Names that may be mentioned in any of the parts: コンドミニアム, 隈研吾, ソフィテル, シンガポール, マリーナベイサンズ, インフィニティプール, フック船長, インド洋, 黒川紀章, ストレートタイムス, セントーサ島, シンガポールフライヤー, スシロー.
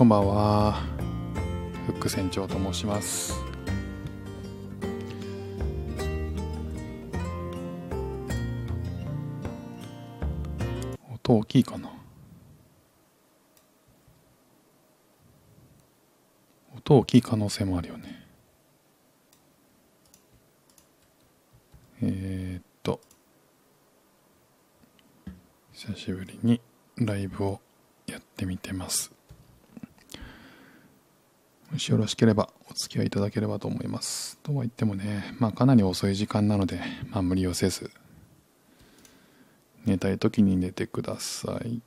こんばんは、フック船長と申します。音大きいかな。音大きい可能性もあるよね。久しぶりにライブをやってみてます。もしよろしければお付き合いいただければと思います。とは言ってもね、かなり遅い時間なので、無理をせず寝たい時に寝てください。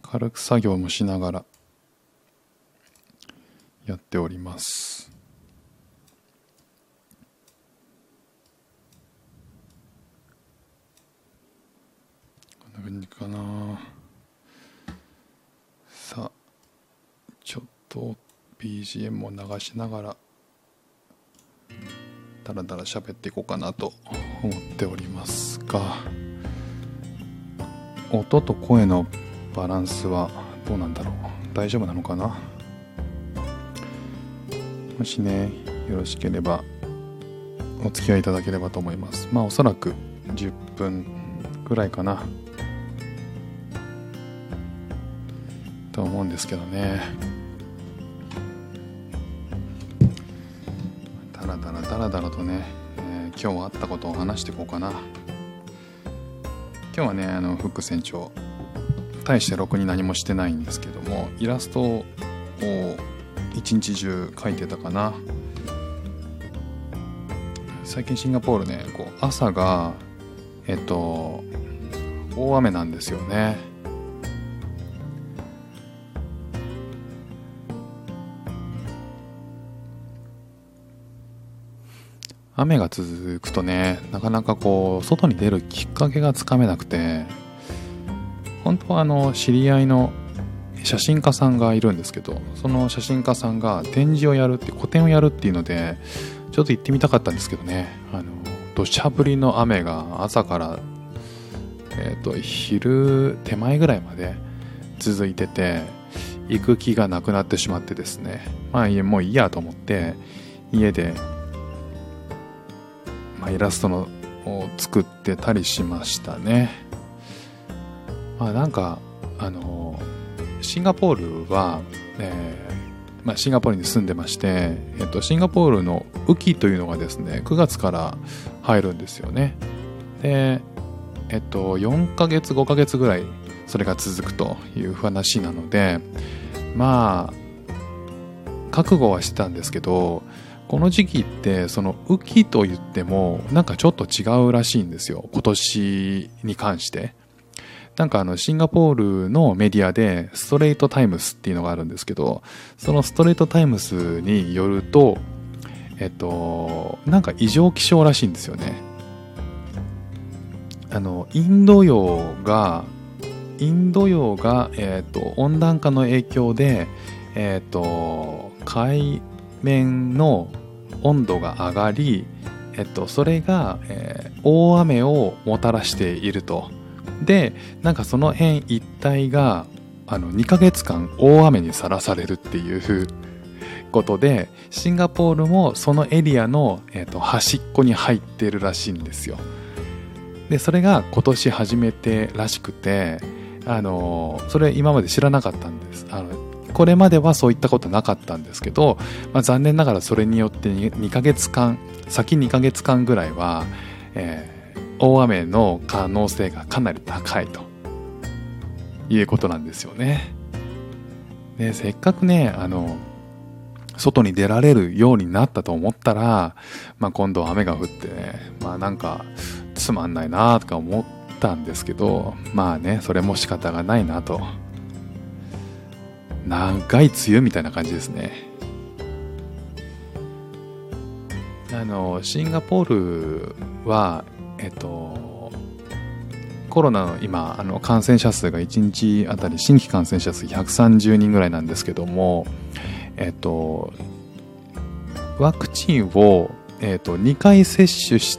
軽く作業もしながらやっております。何かな。さあ、ちょっと BGM を流しながらだらだら喋っていこうかなと思っておりますが、音と声のバランスはどうなんだろう。大丈夫なのかな。もしね、よろしければお付き合いいただければと思います。おそらく10分くらいかなと思うんですけどね。だらだらとね、今日はあったことを話していこうかな。今日はね、フック船長大してろくに何もしてないんですけども、イラストを一日中描いてたかな。最近シンガポールね、朝が大雨なんですよね。雨が続くとね、なかなか外に出るきっかけがつかめなくて、本当は知り合いの写真家さんがいるんですけど、その写真家さんが展示をやるって、個展をやるっていうので、ちょっと行ってみたかったんですけどね、土砂降りの雨が朝から、昼手前ぐらいまで続いてて、行く気がなくなってしまってですね、もういいやと思って、家で、イラストを作ってたりしましたね。シンガポールは、シンガポールに住んでまして、シンガポールの雨季というのがですね、9月から入るんですよね。で、4ヶ月5ヶ月ぐらいそれが続くという話なので、覚悟はしてたんですけど、この時期ってその雨季と言ってもちょっと違うらしいんですよ。今年に関してシンガポールのメディアでストレートタイムスっていうのがあるんですけど、そのストレートタイムスによると異常気象らしいんですよね。インド洋が温暖化の影響で海面の温度が上がり、それが、大雨をもたらしていると。で、その辺一帯が2ヶ月間大雨にさらされるっていうことで、シンガポールもそのエリアの、端っこに入ってるらしいんですよ。で、それが今年初めてらしくて、それ今まで知らなかったんです。これまではそういったことなかったんですけど、残念ながらそれによって2ヶ月間ぐらいは、大雨の可能性がかなり高いということなんですよね。で、せっかくね、外に出られるようになったと思ったら、今度雨が降ってね、つまんないなとか思ったんですけど、それも仕方がないなと。長い梅雨みたいな感じですね。シンガポールは、コロナの今感染者数が1日あたり新規感染者数130人ぐらいなんですけども、ワクチンを、2回接種し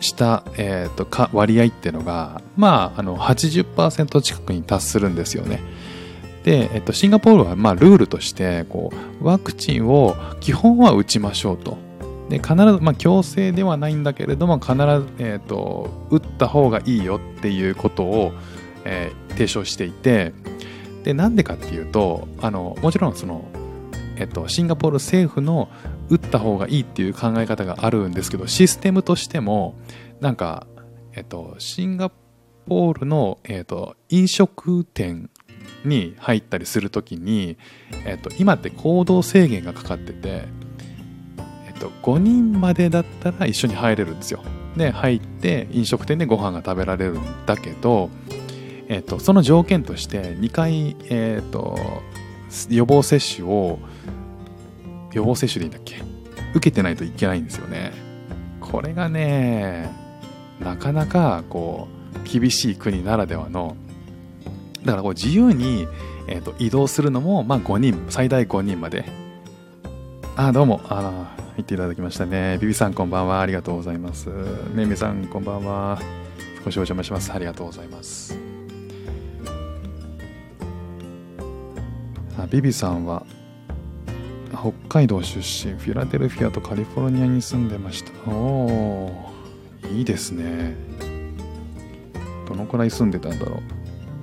した、割合っていうのが、80% 近くに達するんですよね。で、シンガポールはルールとしてこうワクチンを基本は打ちましょうと。で必ず強制ではないんだけれども必ず、打った方がいいよっていうことを、提唱していて、でなんでかっていうともちろんその、シンガポール政府の打った方がいいっていう考え方があるんですけど、システムとしてもなんか、シンガポールの、飲食店に入ったりするときに、今って行動制限がかかってて、5人までだったら一緒に入れるんですよ。で入って飲食店でご飯が食べられるんだけど、その条件として2回、予防接種でいいんだっけ、受けてないといけないんですよね。これがねなかなかこう厳しい国ならではの、だからこう自由に、移動するのも、5人、最大5人まで。どうも言っていただきましたね。ビビさんこんばんは、ありがとうございます。メミさんこんばんは、少しお邪魔します、ありがとうございます。ビビさんは北海道出身、フィラデルフィアとカリフォルニアに住んでました。おー、いいですね。どのくらい住んでたんだろう。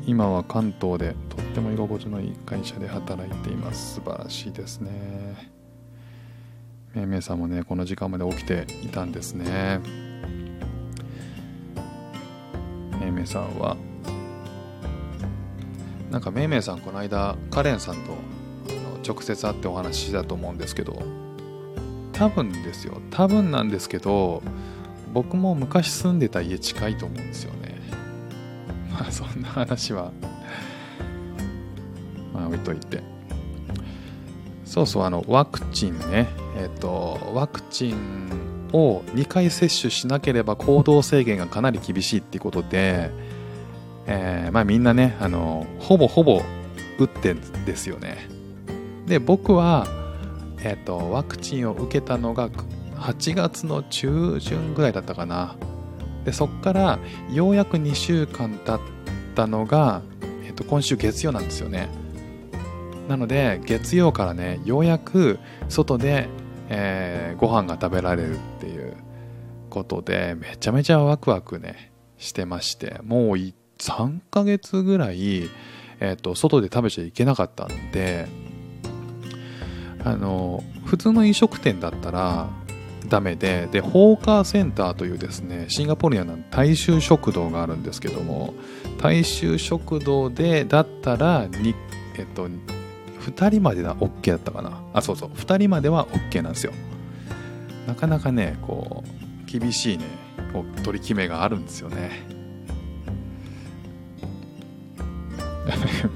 今は関東でとっても居心地のいい会社で働いています。素晴らしいですね。めいめいさんもねこの時間まで起きていたんですね。めいめいさんはなんか、めいめいさんこの間カレンさんと直接会ってお話ししたと思うんですけど、多分なんですけど、僕も昔住んでた家近いと思うんですよね。そんな話は置いといて。そうそう、ワクチンね、ワクチンを2回接種しなければ行動制限がかなり厳しいっていうことで、みんなねほぼ打ってんですよね。で僕は、ワクチンを受けたのが8月の中旬ぐらいだったかな。でそこからようやく2週間経ったのが、今週月曜なんですよね。なので月曜からねようやく外で、ご飯が食べられるっていうことで、めちゃめちゃワクワクねしてまして、もう3ヶ月ぐらい、外で食べちゃいけなかったんで、普通の飲食店だったらダメで、ホーカーセンターというですね、シンガポールには大衆食堂があるんですけども、大衆食堂でだったら2人までは OK だったかな。2人までは OK なんですよ。なかなかねこう厳しいね取り決めがあるんですよね。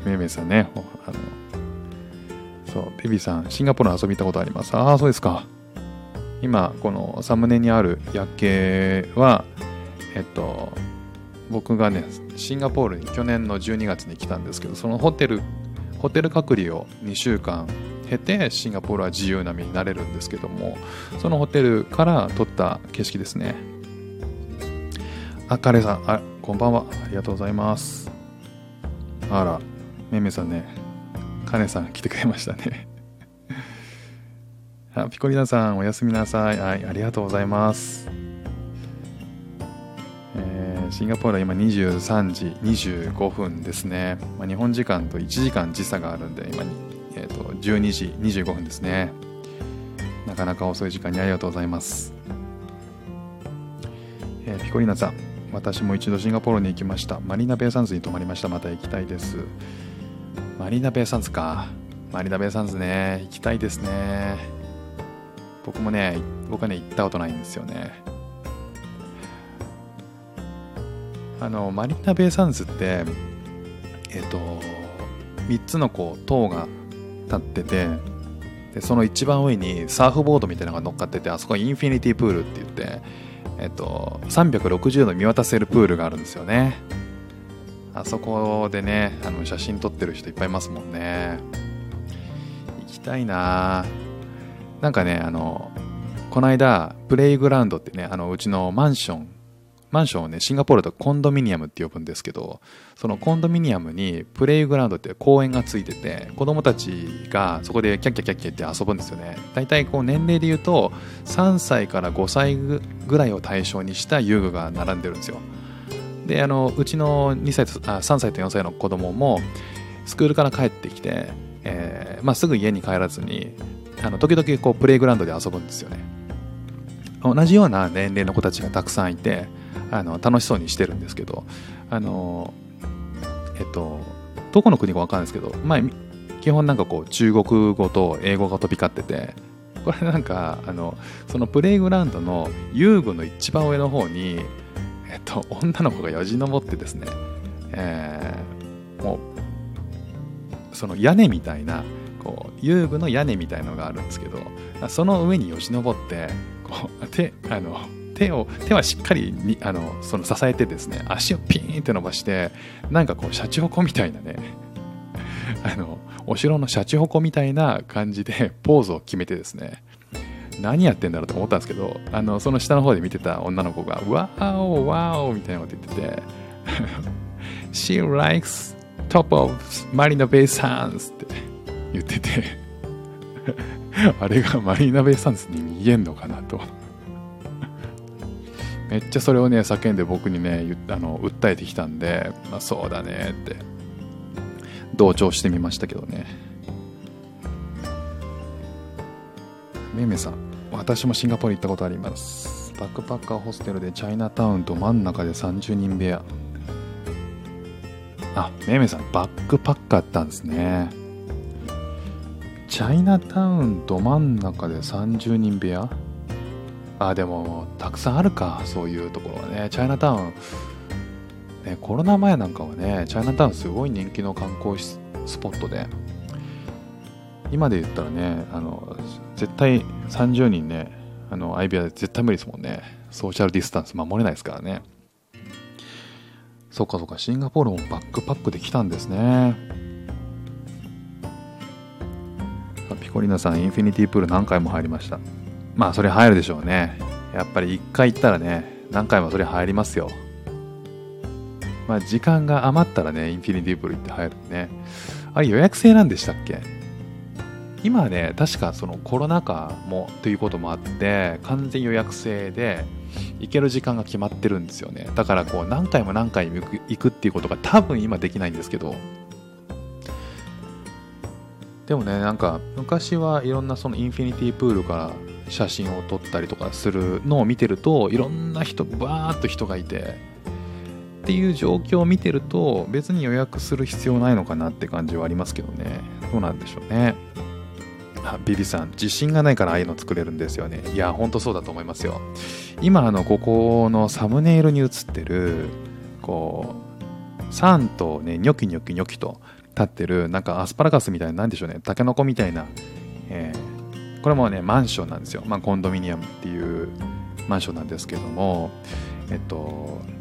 めいめいさんね、そう、ベビーさんシンガポールに遊びに行ったことあります。そうですか。今このサムネにある夜景は、僕がねシンガポールに去年の12月に来たんですけど、そのホテル隔離を2週間経てシンガポールは自由な身になれるんですけども、そのホテルから撮った景色ですね。あかれさん、こんばんは、ありがとうございます。あら、めいめいさんね、かねさん来てくれましたね。ピコリナさんおやすみなさい、はい、ありがとうございます。シンガポールは今23時25分ですね。日本時間と1時間時差があるんで、今、12時25分ですね。なかなか遅い時間にありがとうございます。ピコリナさん、私も一度シンガポールに行きました。マリーナベイサンズに泊まりました。また行きたいです。マリーナベイサンズか、マリーナベイサンズね、行きたいですね。僕はね行ったことないんですよね。マリーナベイサンズって3つのこう塔が立ってて、でその一番上にサーフボードみたいなのが乗っかってて、あそこはインフィニティプールって言って、360度見渡せるプールがあるんですよね。あそこでね写真撮ってる人いっぱいいますもんね。行きたいな。なんかねこの間プレイグラウンドってねうちのマンションマンションをね、シンガポールだとコンドミニアムって呼ぶんですけど、そのコンドミニアムにプレイグラウンドって公園がついてて、子供たちがそこでキャッキャキャッキャって遊ぶんですよね。だいたいこう年齢で言うと3歳から5歳ぐらいを対象にした遊具が並んでるんですよ。で、うちの3歳と4歳の子供もスクールから帰ってきて、すぐ家に帰らずに時々こうプレイグラウンドで遊ぶんですよね。同じような年齢の子たちがたくさんいて、楽しそうにしてるんですけど、どこの国か分かんないですけど、基本なんかこう中国語と英語が飛び交ってて、これなんかそのプレイグラウンドの遊具の一番上の方に、女の子がよじ登ってですね、もうその屋根みたいな遊具の屋根みたいのがあるんですけど、その上によじ登ってこう手はしっかりにその支えてですね、足をピーンって伸ばして、なんかこうシャチホコみたいなねお城のシャチホコみたいな感じでポーズを決めてですね、何やってんだろうと思ったんですけど、その下の方で見てた女の子がワーオワーオみたいなこと言っててShe likes top of Marina Bay Sands って言っててあれがマリーナベイサンズに言えんのかなとめっちゃそれをね叫んで僕にね訴えてきたんで、そうだねって同調してみましたけどね。めめさん、私もシンガポール行ったことあります。バックパッカーホステルでチャイナタウンと真ん中で30人部屋。めめさんバックパッカーだったんですね。チャイナタウンど真ん中で30人部屋？でもたくさんあるか、そういうところはね。チャイナタウン、ね、コロナ前なんかはね、チャイナタウンすごい人気の観光スポットで、今で言ったらね、絶対30人ね、相部屋で絶対無理ですもんね。ソーシャルディスタンス守れないですからね。そうかそうか、シンガポールもバックパックで来たんですね。ピコリナさん、インフィニティプール何回も入りました。それ入るでしょうね。やっぱり1回行ったらね、何回もそれ入りますよ。時間が余ったらね、インフィニティプール行って入るね。あれ予約制なんでしたっけ？今はね、確かそのコロナ禍もということもあって完全予約制で行ける時間が決まってるんですよね。だからこう何回も行くっていうことが多分今できないんですけど、でもね、なんか昔はいろんなそのインフィニティプールから写真を撮ったりとかするのを見てると、いろんな人バーっと人がいてっていう状況を見てると、別に予約する必要ないのかなって感じはありますけどね。どうなんでしょうね。ビビさん、自信がないからああいうの作れるんですよね。いや、ほんとそうだと思いますよ。今ここのサムネイルに映ってるこう3とね、ニョキニョキニョキと立ってる、なんかアスパラガスみたいな、なんでしょうね、タケノコみたいな、これもねマンションなんですよ。コンドミニアムっていうマンションなんですけども、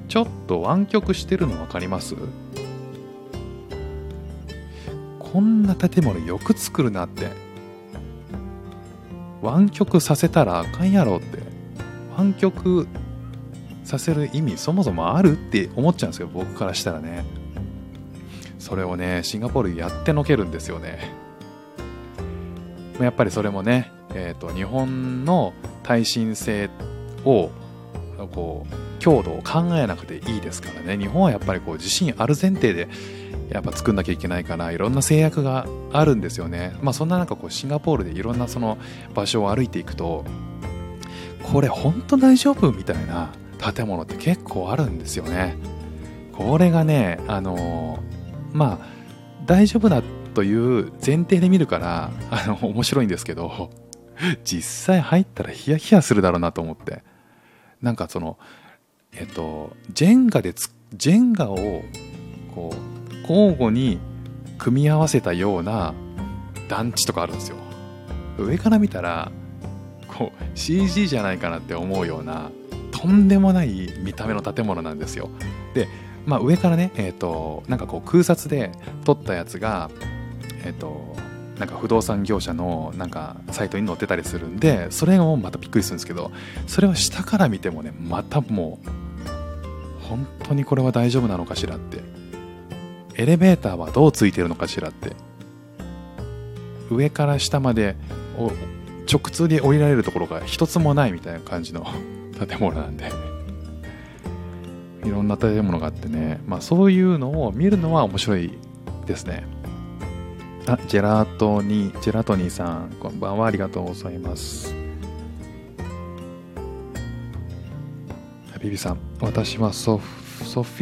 ちょっと湾曲してるの分かります？こんな建物よく作るなって。湾曲させたらあかんやろって。湾曲させる意味そもそもあるって思っちゃうんですよ、僕からしたらね。それをね、シンガポールやってのけるんですよね。やっぱりそれもね、日本の耐震性をこう強度を考えなくていいですからね。日本はやっぱりこう地震ある前提でやっぱ作んなきゃいけないから、いろんな制約があるんですよね。そんな中こうシンガポールでいろんなその場所を歩いていくと、これ本当大丈夫みたいな建物って結構あるんですよね。これがね、大丈夫だという前提で見るから面白いんですけど、実際入ったらヒヤヒヤするだろうなと思って、なんかそのジェンガをこう交互に組み合わせたような団地とかあるんですよ。上から見たらこう CG じゃないかなって思うような、とんでもない見た目の建物なんですよ。で、上からね、なんかこう空撮で撮ったやつが、なんか不動産業者のなんかサイトに載ってたりするんで、それがもうまたびっくりするんですけど、それを下から見てもね、またもう本当にこれは大丈夫なのかしらって、エレベーターはどうついてるのかしらって、上から下まで直通で降りられるところが一つもないみたいな感じの建物なんで、いろんな建物があってね、まあ、そういうのを見るのは面白いですね。あ、ジェラートニーさん、こんばんは、ありがとうございます。ビビさん、私はソフ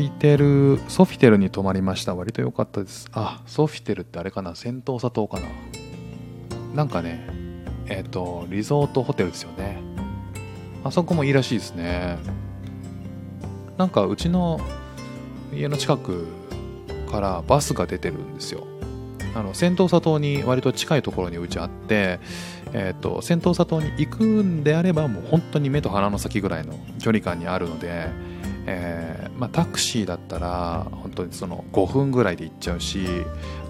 ィテルに泊まりました。割と良かったです。あ、ソフィテルってあれかな、セントーサ島かな、なんかね、リゾートホテルですよね。あそこもいいらしいですね。なんかうちの家の近くからバスが出てるんですよ。セントーサ島に割と近いところにうちあって、セントーサ島に行くんであればもう本当に目と鼻の先ぐらいの距離感にあるので、まあ、タクシーだったら本当にその5分ぐらいで行っちゃうし、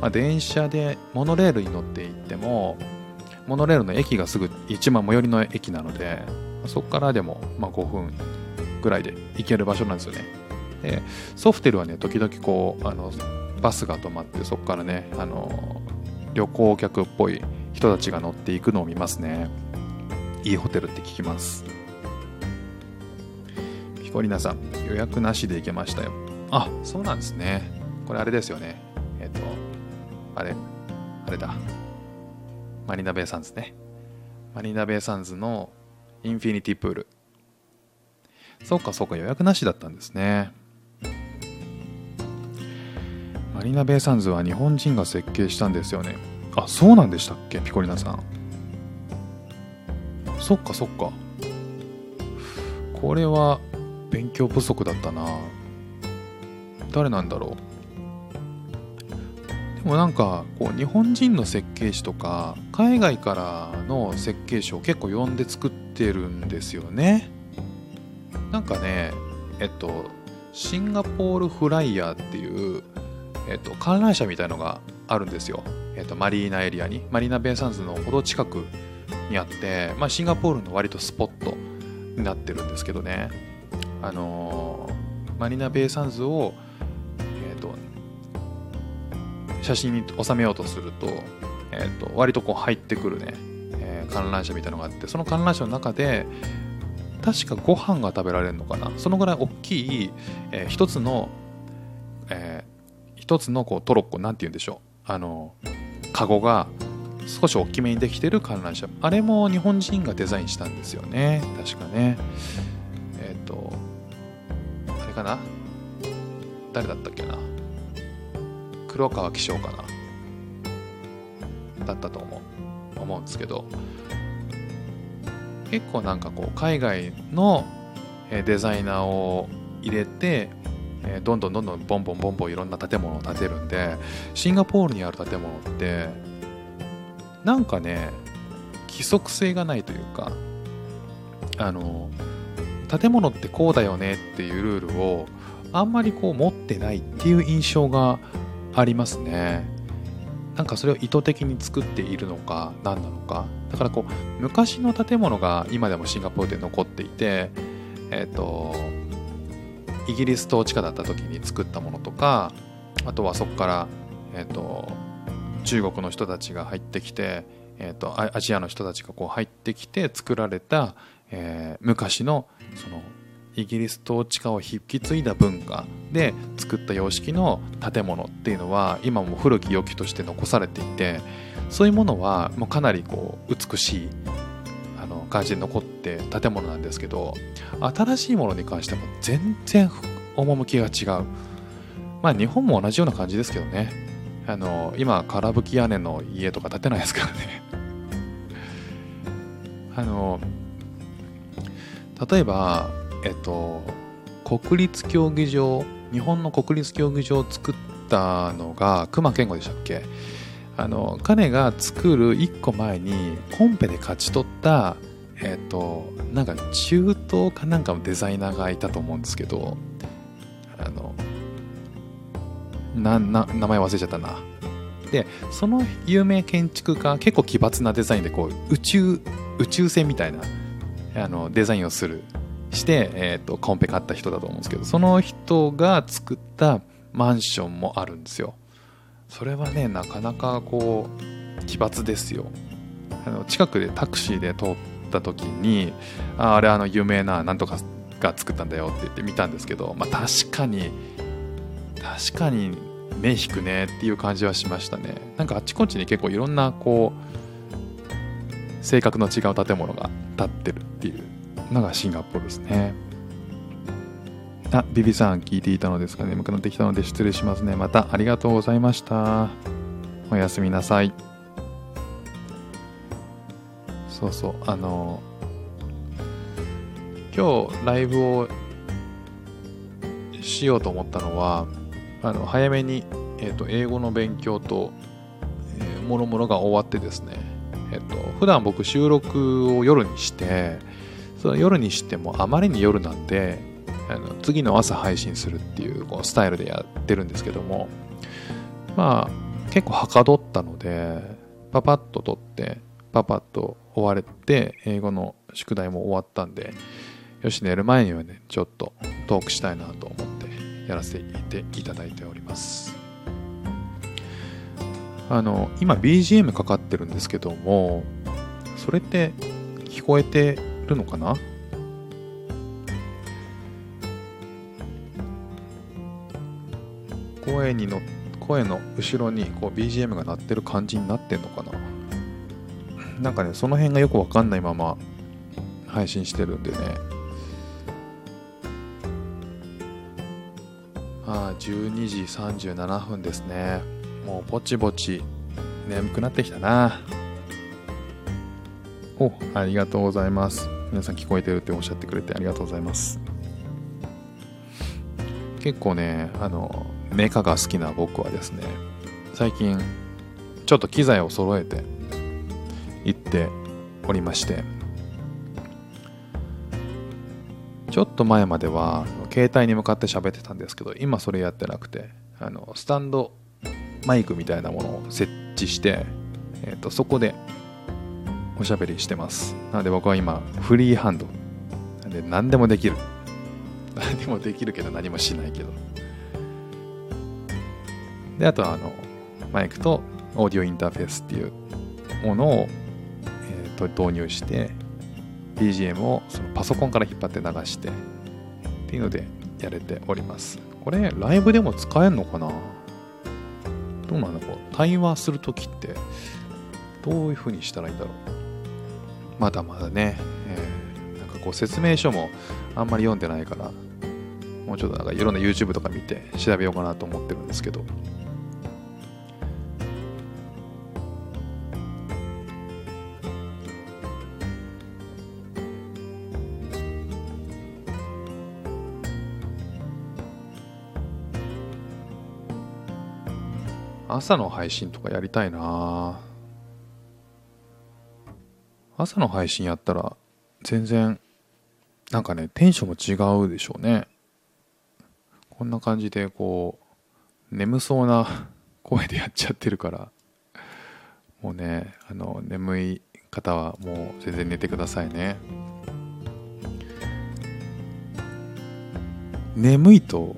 まあ、電車でモノレールに乗って行ってもモノレールの駅がすぐ一番最寄りの駅なので、そこからでもまあ5分ぐらいで行ける場所なんですよね。でソフテルはね、時々こうバスが止まって、そこからね旅行客っぽい人たちが乗っていくのを見ますね。いいホテルって聞きます。ピコリナさん、予約なしで行けましたよ。あ、そうなんですね。これあれですよね、あれだマリナベイサンズね。マリナベイサンズのインフィニティプール。そうか、予約なしだったんですね。マリナベイサンズは日本人が設計したんですよね。あ、そうなんでしたっけ、ピコリナさん。そっか。これは勉強不足だったな。誰なんだろう。でもなんかこう日本人の設計士とか海外からの設計士を結構呼んで作ってるんですよね。なんかね、シンガポールフライヤーっていう観覧車みたいのがあるんですよ。マリーナエリアに、マリーナベイサンズのほど近くにあって、まあ、シンガポールの割とスポットになってるんですけどね、マリーナベイサンズを、写真に収めようとすると、割とこう入ってくるね、観覧車みたいのがあって、その観覧車の中で確かご飯が食べられるのかな、そのぐらい大きい、一つのこうトロッコ、なんて言うんでしょう、カゴが少し大きめにできてる観覧車、あれも日本人がデザインしたんですよね、確かね。あれかな、誰だったっけな、黒川紀章かなだったと思うんですけど、結構なんかこう海外のデザイナーを入れてどんどんボンボンいろんな建物を建てるんで、シンガポールにある建物ってなんかね、規則性がないというか、建物ってこうだよねっていうルールをあんまりこう持ってないっていう印象がありますね。なんかそれを意図的に作っているのか何なのか、だからこう昔の建物が今でもシンガポールで残っていて、イギリス統治下だった時に作ったものとか、あとはそこから、中国の人たちが入ってきて、アジアの人たちがこう入ってきて作られた、昔のそのイギリス統治下を引き継いだ文化で作った様式の建物っていうのは今も古き良きとして残されていて、そういうものはもうかなりこう美しい感じで残って建物なんですけど、新しいものに関しても全然趣が違う。まあ日本も同じような感じですけどね、今からぶき屋根の家とか建てないですからね例えば国立競技場、日本の国立競技場を作ったのが隈研吾でしたっけ。彼が作る1個前にコンペで勝ち取ったなんか中東かなんかのデザイナーがいたと思うんですけど、名前忘れちゃったな。でその有名建築家、結構奇抜なデザインでこう宇宙船みたいなデザインをするして、カンペ買った人だと思うんですけど、その人が作ったマンションもあるんですよ。それはね、なかなかこう奇抜ですよ。近くでタクシーで通った時に あれ有名ななんとかが作ったんだよって言って見たんですけど、まあ、確かに目引くねっていう感じはしましたね。なんかあっちこっちに結構いろんなこう性格の違う建物が建ってるっていうのがシンガポールですね。あ、ビビさん聞いていたのですが眠くなってきたので失礼しますね。またありがとうございました。おやすみなさい。そうそう、今日ライブをしようと思ったのは早めに、英語の勉強と、諸々が終わってですね、普段僕収録を夜にして、その夜にしてもあまりに夜なんで次の朝配信するっていうこうスタイルでやってるんですけども、まあ結構はかどったのでパパッと撮ってパパッと終われて、英語の宿題も終わったんで、よし寝る前にはねちょっとトークしたいなと思ってやらせていただいております。今 BGM かかってるんですけども、それって聞こえてるのかな。声の後ろにこう BGM が鳴ってる感じになってんのかな。なんかねその辺がよくわかんないまま配信してるんでね、12時37分ですね。もうぼちぼち眠くなってきたな。お、ありがとうございます。皆さん聞こえてるっておっしゃってくれてありがとうございます。結構ねメカが好きな僕はですね、最近ちょっと機材を揃えていっておりまして、ちょっと前までは携帯に向かって喋ってたんですけど、今それやってなくてスタンドマイクみたいなものを設置して、そこでおしゃべりしてます。なので僕は今フリーハンドで何でもできるけど何もしないけどで、あとはマイクとオーディオインターフェースっていうものを、導入してBGM をそのパソコンから引っ張って流してっていうのでやれております。これライブでも使えるのかな。どうなんだろう。対話するときってどういう風にしたらいいんだろう。まだまだね、なんかこう説明書もあんまり読んでないから、もうちょっとなんかいろんな YouTube とか見て調べようかなと思ってるんですけど、朝の配信とかやりたいな。朝の配信やったら全然なんかねテンションも違うでしょうね。こんな感じでこう眠そうな声でやっちゃってるから、もうね眠い方はもう全然寝てくださいね。眠いと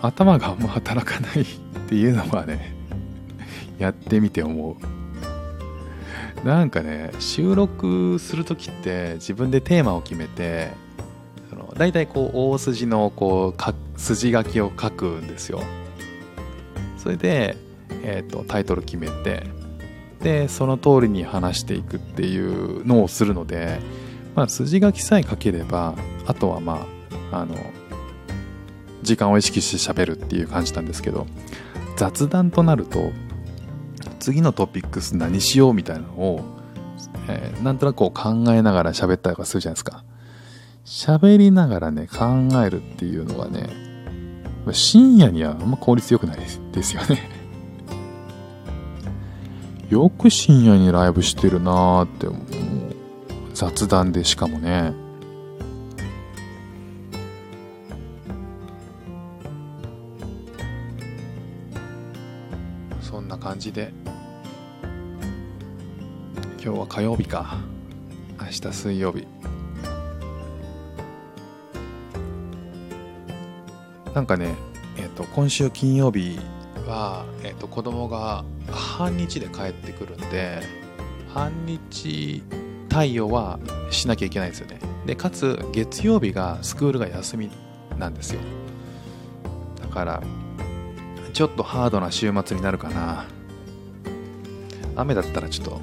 頭があんま働かないっていうのはねやってみて思う。なんかね収録するときって自分でテーマを決めて、だいたいこう大筋のこう筋書きを書くんですよ。それで、タイトル決めて、でその通りに話していくっていうのをするので、まあ、筋書きさえ書ければあとはまあ時間を意識して喋るっていう感じなんですけど、雑談となると次のトピックス何しようみたいなのを、なんとなくこう考えながら喋ったりとかするじゃないですか。喋りながらね考えるっていうのはね深夜にはあんま効率良くないですよねよく深夜にライブしてるなーって思う。雑談でしかもね、そんな感じで今日は火曜日か、明日水曜日、なんかね、今週金曜日は、子供が半日で帰ってくるんで、半日対応はしなきゃいけないんですよね。でかつ月曜日がスクールが休みなんですよ。だからちょっとハードな週末になるかな。雨だったらちょっと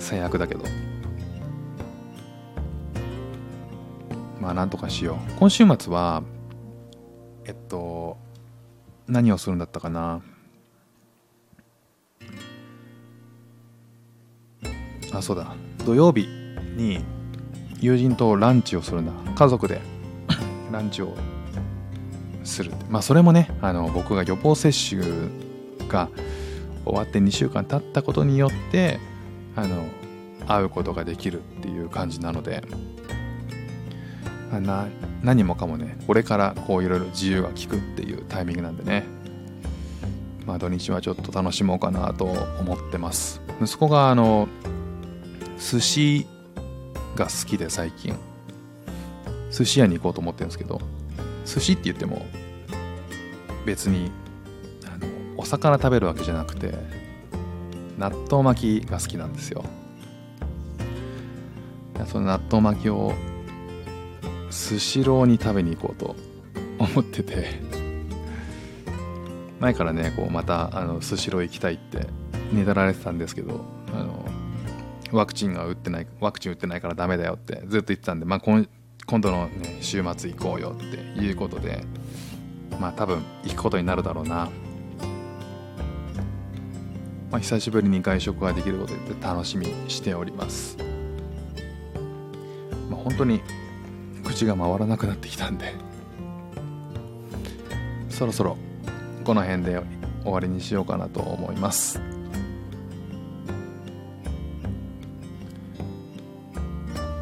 最悪だけど、まあなんとかしよう。今週末は何をするんだったかな。あ、そうだ、土曜日に友人とランチをするんだ。家族でランチをする。まあそれもね、僕が予防接種が終わって2週間経ったことによって会うことができるっていう感じなので、何もかもね、これからこういろいろ自由が利くっていうタイミングなんでね、まあ土日はちょっと楽しもうかなと思ってます。息子が寿司が好きで、最近寿司屋に行こうと思ってるんですけど、寿司って言っても別にお魚食べるわけじゃなくて、納豆巻きが好きなんですよ。その納豆巻きをスシローに食べに行こうと思ってて、前からねこうまたスシロー行きたいってねだられてたんですけど、ワクチン打ってないからダメだよってずっと言ってたんで、まあ今度の、ね、週末行こうよっていうことで、まあ多分行くことになるだろうな。まあ、久しぶりに外食ができることで楽しみにしております。まあ、本当に口が回らなくなってきたんで、そろそろこの辺で終わりにしようかなと思います。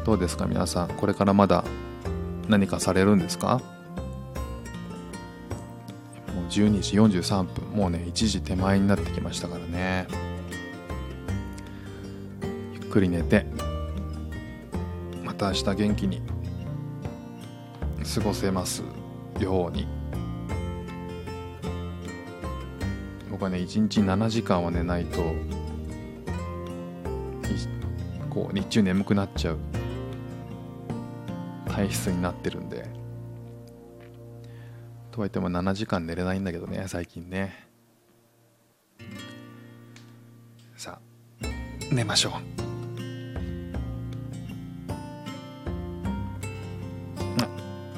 どうですか皆さん、これからまだ何かされるんですか？12時43分、もうね1時手前になってきましたからね。ゆっくり寝て、また明日元気に過ごせますように。僕はね1日7時間は寝ないとこう日中眠くなっちゃう体質になってるんで、とはいっても7時間寝れないんだけどね最近ね。さあ寝ましょう。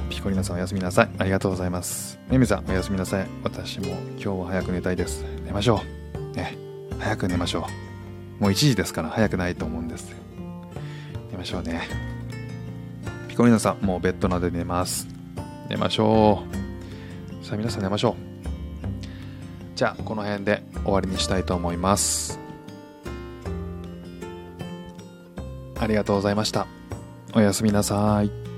ピコリナさんおやすみなさい、ありがとうございます。エミさんおやすみなさい。私も今日は早く寝たいです。寝ましょうね、早く寝ましょう。もう1時ですから早くないと思うんです。寝ましょうね。ピコリナさんもうベッドなどで寝ます。寝ましょう。さあ皆さん寝ましょう。じゃあこの辺で終わりにしたいと思います。ありがとうございました。おやすみなさい。